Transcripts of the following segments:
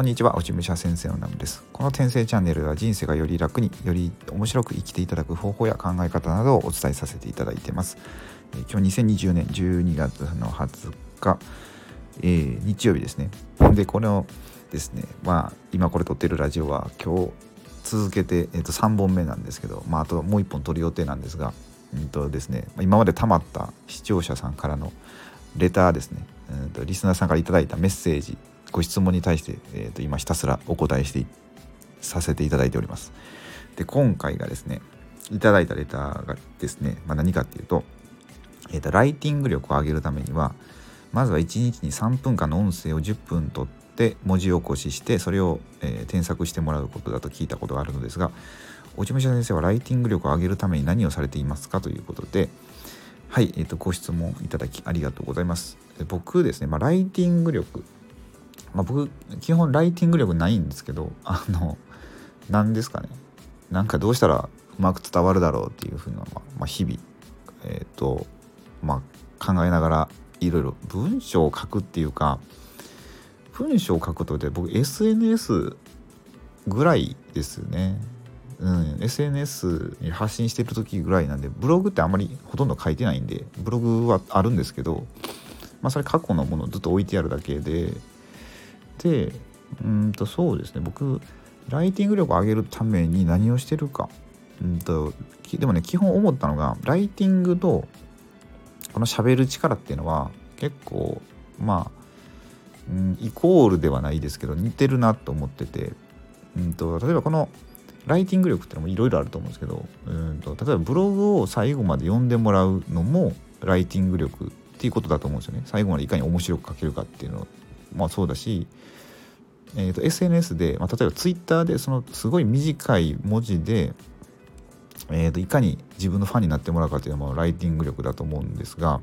こんにちは、落武者先生のナムです。この転生チャンネルでは人生がより楽により面白く生きていただく方法や考え方などをお伝えさせていただいています。今日2020年12月の20日、日曜日ですね。でこのですね、今これ撮ってるラジオは今日続けて、3本目なんですけど、あともう1本撮る予定なんですが、今までたまった視聴者さんからのレターですね、リスナーさんからいただいたメッセージ、ご質問に対して、今ひたすらお答えしてさせていただいております。で今回がですね、いただいたレターがですね、何かっていうと、ライティング力を上げるためにはまずは1日に3分間の音声を10分とって文字起こしして、それを、添削してもらうことだと聞いたことがあるのですが、落武者先生はライティング力を上げるために何をされていますかということで、はい、ご質問いただきありがとうございます。僕ですね、ライティング力、僕基本ライティング力ないんですけど、何ですかね、なんかどうしたらうまく伝わるだろうっていうふうな、日々考えながらいろいろ文章を書くっていうか、文章を書くとで僕 SNS ぐらいですよね。SNS に発信してる時ぐらいなんで、ブログってあんまりほとんど書いてないんで、ブログはあるんですけど、それ過去のものをずっと置いてあるだけで、そうですね、僕ライティング力を上げるために何をしてるか、でもね、基本思ったのが、ライティングとこの喋る力っていうのは結構イコールではないですけど似てるなと思ってて、例えばこのライティング力ってのもいろいろあると思うんですけど、例えばブログを最後まで読んでもらうのもライティング力っていうことだと思うんですよね。最後までいかに面白く書けるかっていうのをそうだし、SNS で、例えば Twitter でそのすごい短い文字で、いかに自分のファンになってもらうかというのもライティング力だと思うんですが、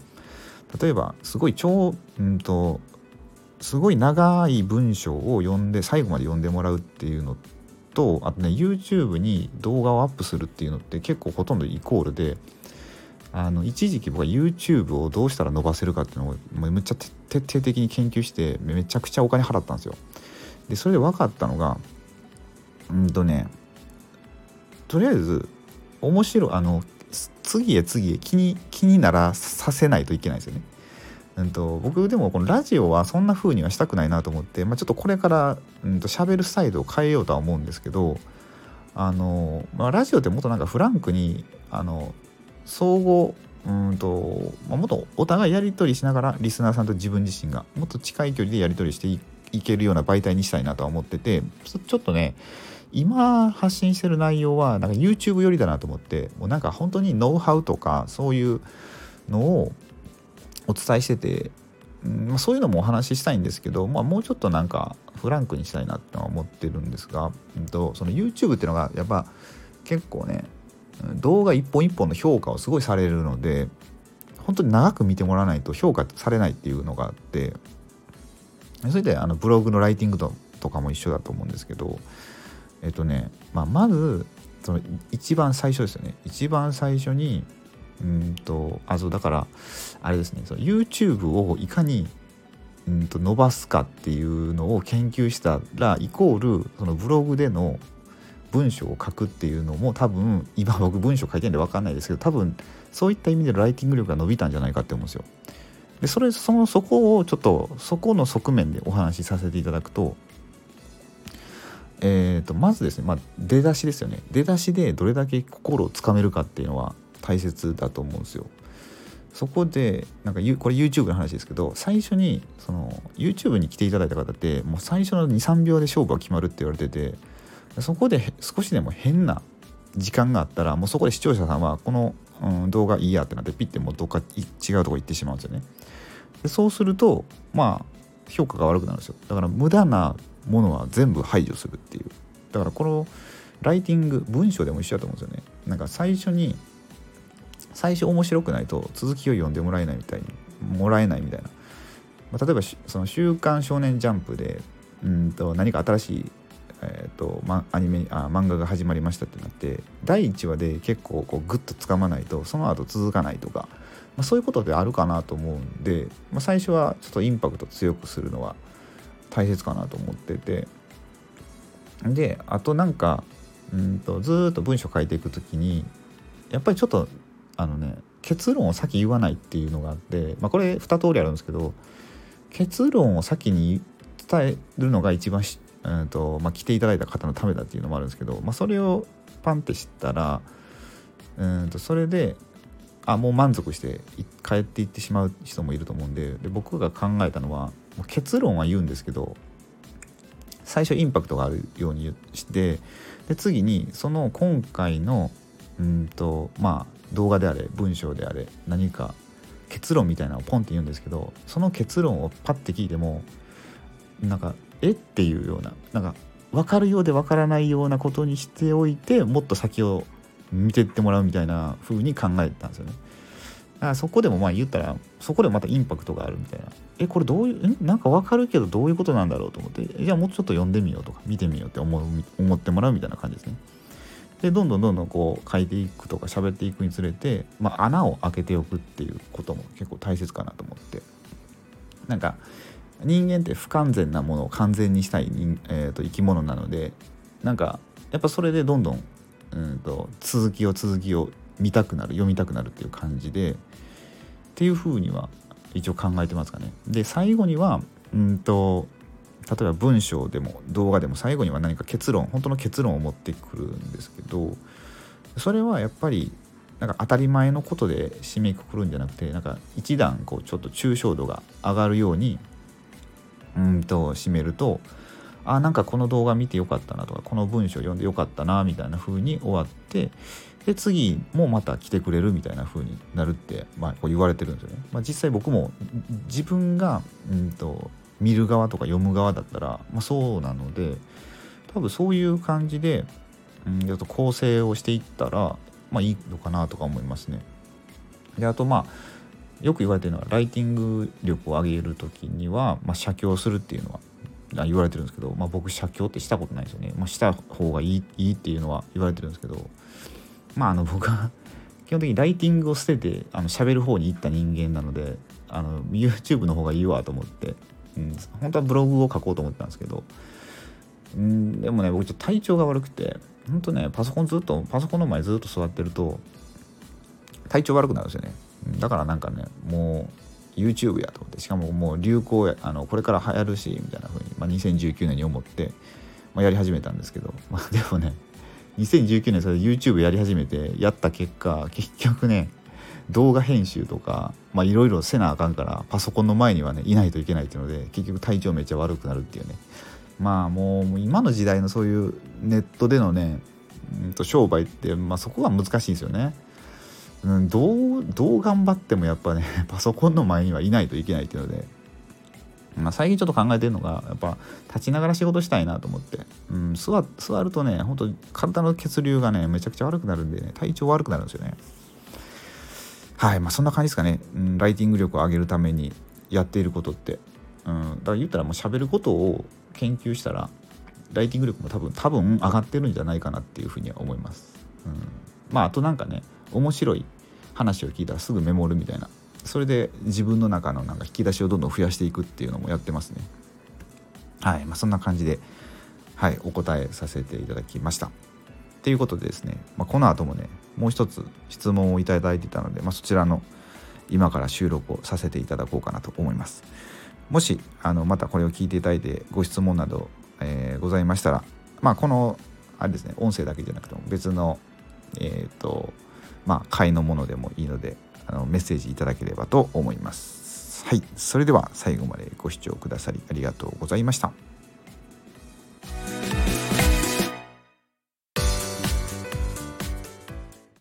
例えばすごい長い文章を読んで最後まで読んでもらうっていうのと、あとね YouTube に動画をアップするっていうのって結構ほとんどイコールで、一時期僕は YouTube をどうしたら伸ばせるかっていうのをめっちゃ徹底的に研究して、めちゃくちゃお金払ったんですよ。でそれで分かったのが、とりあえず面白い、次へ次へ気にならさせないといけないですよね。僕でもこのラジオはそんな風にはしたくないなと思って、ちょっとこれから喋るスタイルを変えようとは思うんですけど、ラジオってもっとなんかフランクに相互もっとお互いやり取りしながら、リスナーさんと自分自身がもっと近い距離でやり取りして いけるような媒体にしたいなとは思ってて、ちょっとね今発信してる内容はなんか YouTube 寄りだなと思って、もうなんか本当にノウハウとかそういうのをお伝えしてて、そういうのもお話ししたいんですけど、もうちょっとなんかフランクにしたいなって思ってるんですが、その YouTube っていうのがやっぱ結構ね、動画一本一本の評価をすごいされるので、本当に長く見てもらわないと評価されないっていうのがあって、それでブログのライティングとかも一緒だと思うんですけど、まずその一番最初ですよね。一番最初にそうだからあれですね、その YouTube をいかに伸ばすかっていうのを研究したらイコールそのブログでの文章を書くっていうのも、多分今僕文章書いてるんで分かんないですけど、多分そういった意味でのライティング力が伸びたんじゃないかって思うんですよ。でそこをちょっとそこの側面でお話しさせていただくと、まずですね、出だしですよね。出だしでどれだけ心をつかめるかっていうのは大切だと思うんですよ。そこでなんかこれ YouTube の話ですけど、最初にその YouTube に来ていただいた方って、もう最初の 2,3 秒で勝負が決まるって言われてて、そこで少しでも変な時間があったら、もうそこで視聴者さんはこの、動画いいやってなって、ピッてもうどっか違うとこ行ってしまうんですよね。でそうすると評価が悪くなるんですよ。だから無駄なものは全部排除するっていう。だからこのライティング、文章でも一緒だと思うんですよね。なんか最初面白くないと続きを読んでもらえないみたいにもらえないみたいな、例えばその週刊少年ジャンプで何か新しい漫画が始まりましたってなって、第1話で結構こうグッとつかまないとその後続かないとか、そういうことってあるかなと思うんで、最初はちょっとインパクト強くするのは大切かなと思ってて、で、あとなんかずーっと文章書いていくときにやっぱりちょっと結論を先言わないっていうのがあって、まあ、これ2通りあるんですけど、結論を先に伝えるのが一番来ていただいた方のためだっていうのもあるんですけど、まあ、それをパンって知ったらそれでもう満足して帰っていってしまう人もいると思うん で僕が考えたのは、結論は言うんですけど最初インパクトがあるようにして、で次にその今回の動画であれ文章であれ何か結論みたいなのをポンって言うんですけど、その結論をパッて聞いてもなんかっていうような、なんか分かるようで分からないようなことにしておいて、もっと先を見てってもらうみたいな風に考えたんですよね。だからそこでも言ったらそこでまたインパクトがあるみたいな、これどういうなんか分かるけどどういうことなんだろうと思って、じゃあもうちょっと読んでみようとか見てみようって思ってもらうみたいな感じですね。でどんどんこう書いていくとか喋っていくにつれて、穴を開けておくっていうことも結構大切かなと思って、なんか人間って不完全なものを完全にしたい生き物なので、なんかやっぱそれでどんどん続きを見たくなる、読みたくなるっていう感じでっていう風には一応考えてますかね。で最後には例えば文章でも動画でも最後には何か本当の結論を持ってくるんですけど、それはやっぱりなんか当たり前のことで締めくくるんじゃなくて、なんか一段こうちょっと抽象度が上がるように締めると、なんかこの動画見てよかったなとかこの文章読んでよかったなみたいな風に終わって、で次もまた来てくれるみたいな風になるって、こう言われてるんですよね。実際僕も自分が見る側とか読む側だったら、そうなので多分そういう感じで構成をしていったらいいのかなとか思いますね。であとよく言われてるのはライティング力を上げるときには、写経するっていうのは言われてるんですけど、僕写経ってしたことないですよね。した方がいいっていうのは言われてるんですけど、僕は基本的にライティングを捨てて喋る方に行った人間なので、YouTube の方がいいわと思って、本当はブログを書こうと思ったんですけど、でもね僕ちょっと体調が悪くて、本当ねパソコンの前ずっと座ってると体調悪くなるんですよね。だからなんかねもう YouTube やと思って、しかももう流行これから流行るしみたいな風に、2019年に思って、やり始めたんですけど、でもね2019年それ YouTube やり始めてやった結果、結局ね動画編集とかいろいろせなあかんからパソコンの前にはねいないといけないっていうので、結局体調めっちゃ悪くなるっていうね。もう今の時代のそういうネットでのね商売って、そこが難しいんですよね。どう頑張ってもやっぱねパソコンの前にはいないといけないっていうので、最近ちょっと考えてるのがやっぱ立ちながら仕事したいなと思って、座るとね本当体の血流がねめちゃくちゃ悪くなるんで、体調悪くなるんですよね。はい、そんな感じですかね、ライティング力を上げるためにやっていることって、だから言ったらもう喋ることを研究したらライティング力も多分上がってるんじゃないかなっていうふうには思います。あとなんかね面白い話を聞いたらすぐメモるみたいな、それで自分の中のなんか引き出しをどんどん増やしていくっていうのもやってますね。はい、そんな感じで、お答えさせていただきました。ということでですね、この後もねもう一つ質問をいただいていたので、そちらの今から収録をさせていただこうかなと思います。もしまたこれを聞いていただいてご質問など、ございましたら、このあれですね音声だけじゃなくても別の買いのものでもいいのでメッセージいただければと思います。はい、それでは最後までご視聴くださりありがとうございました。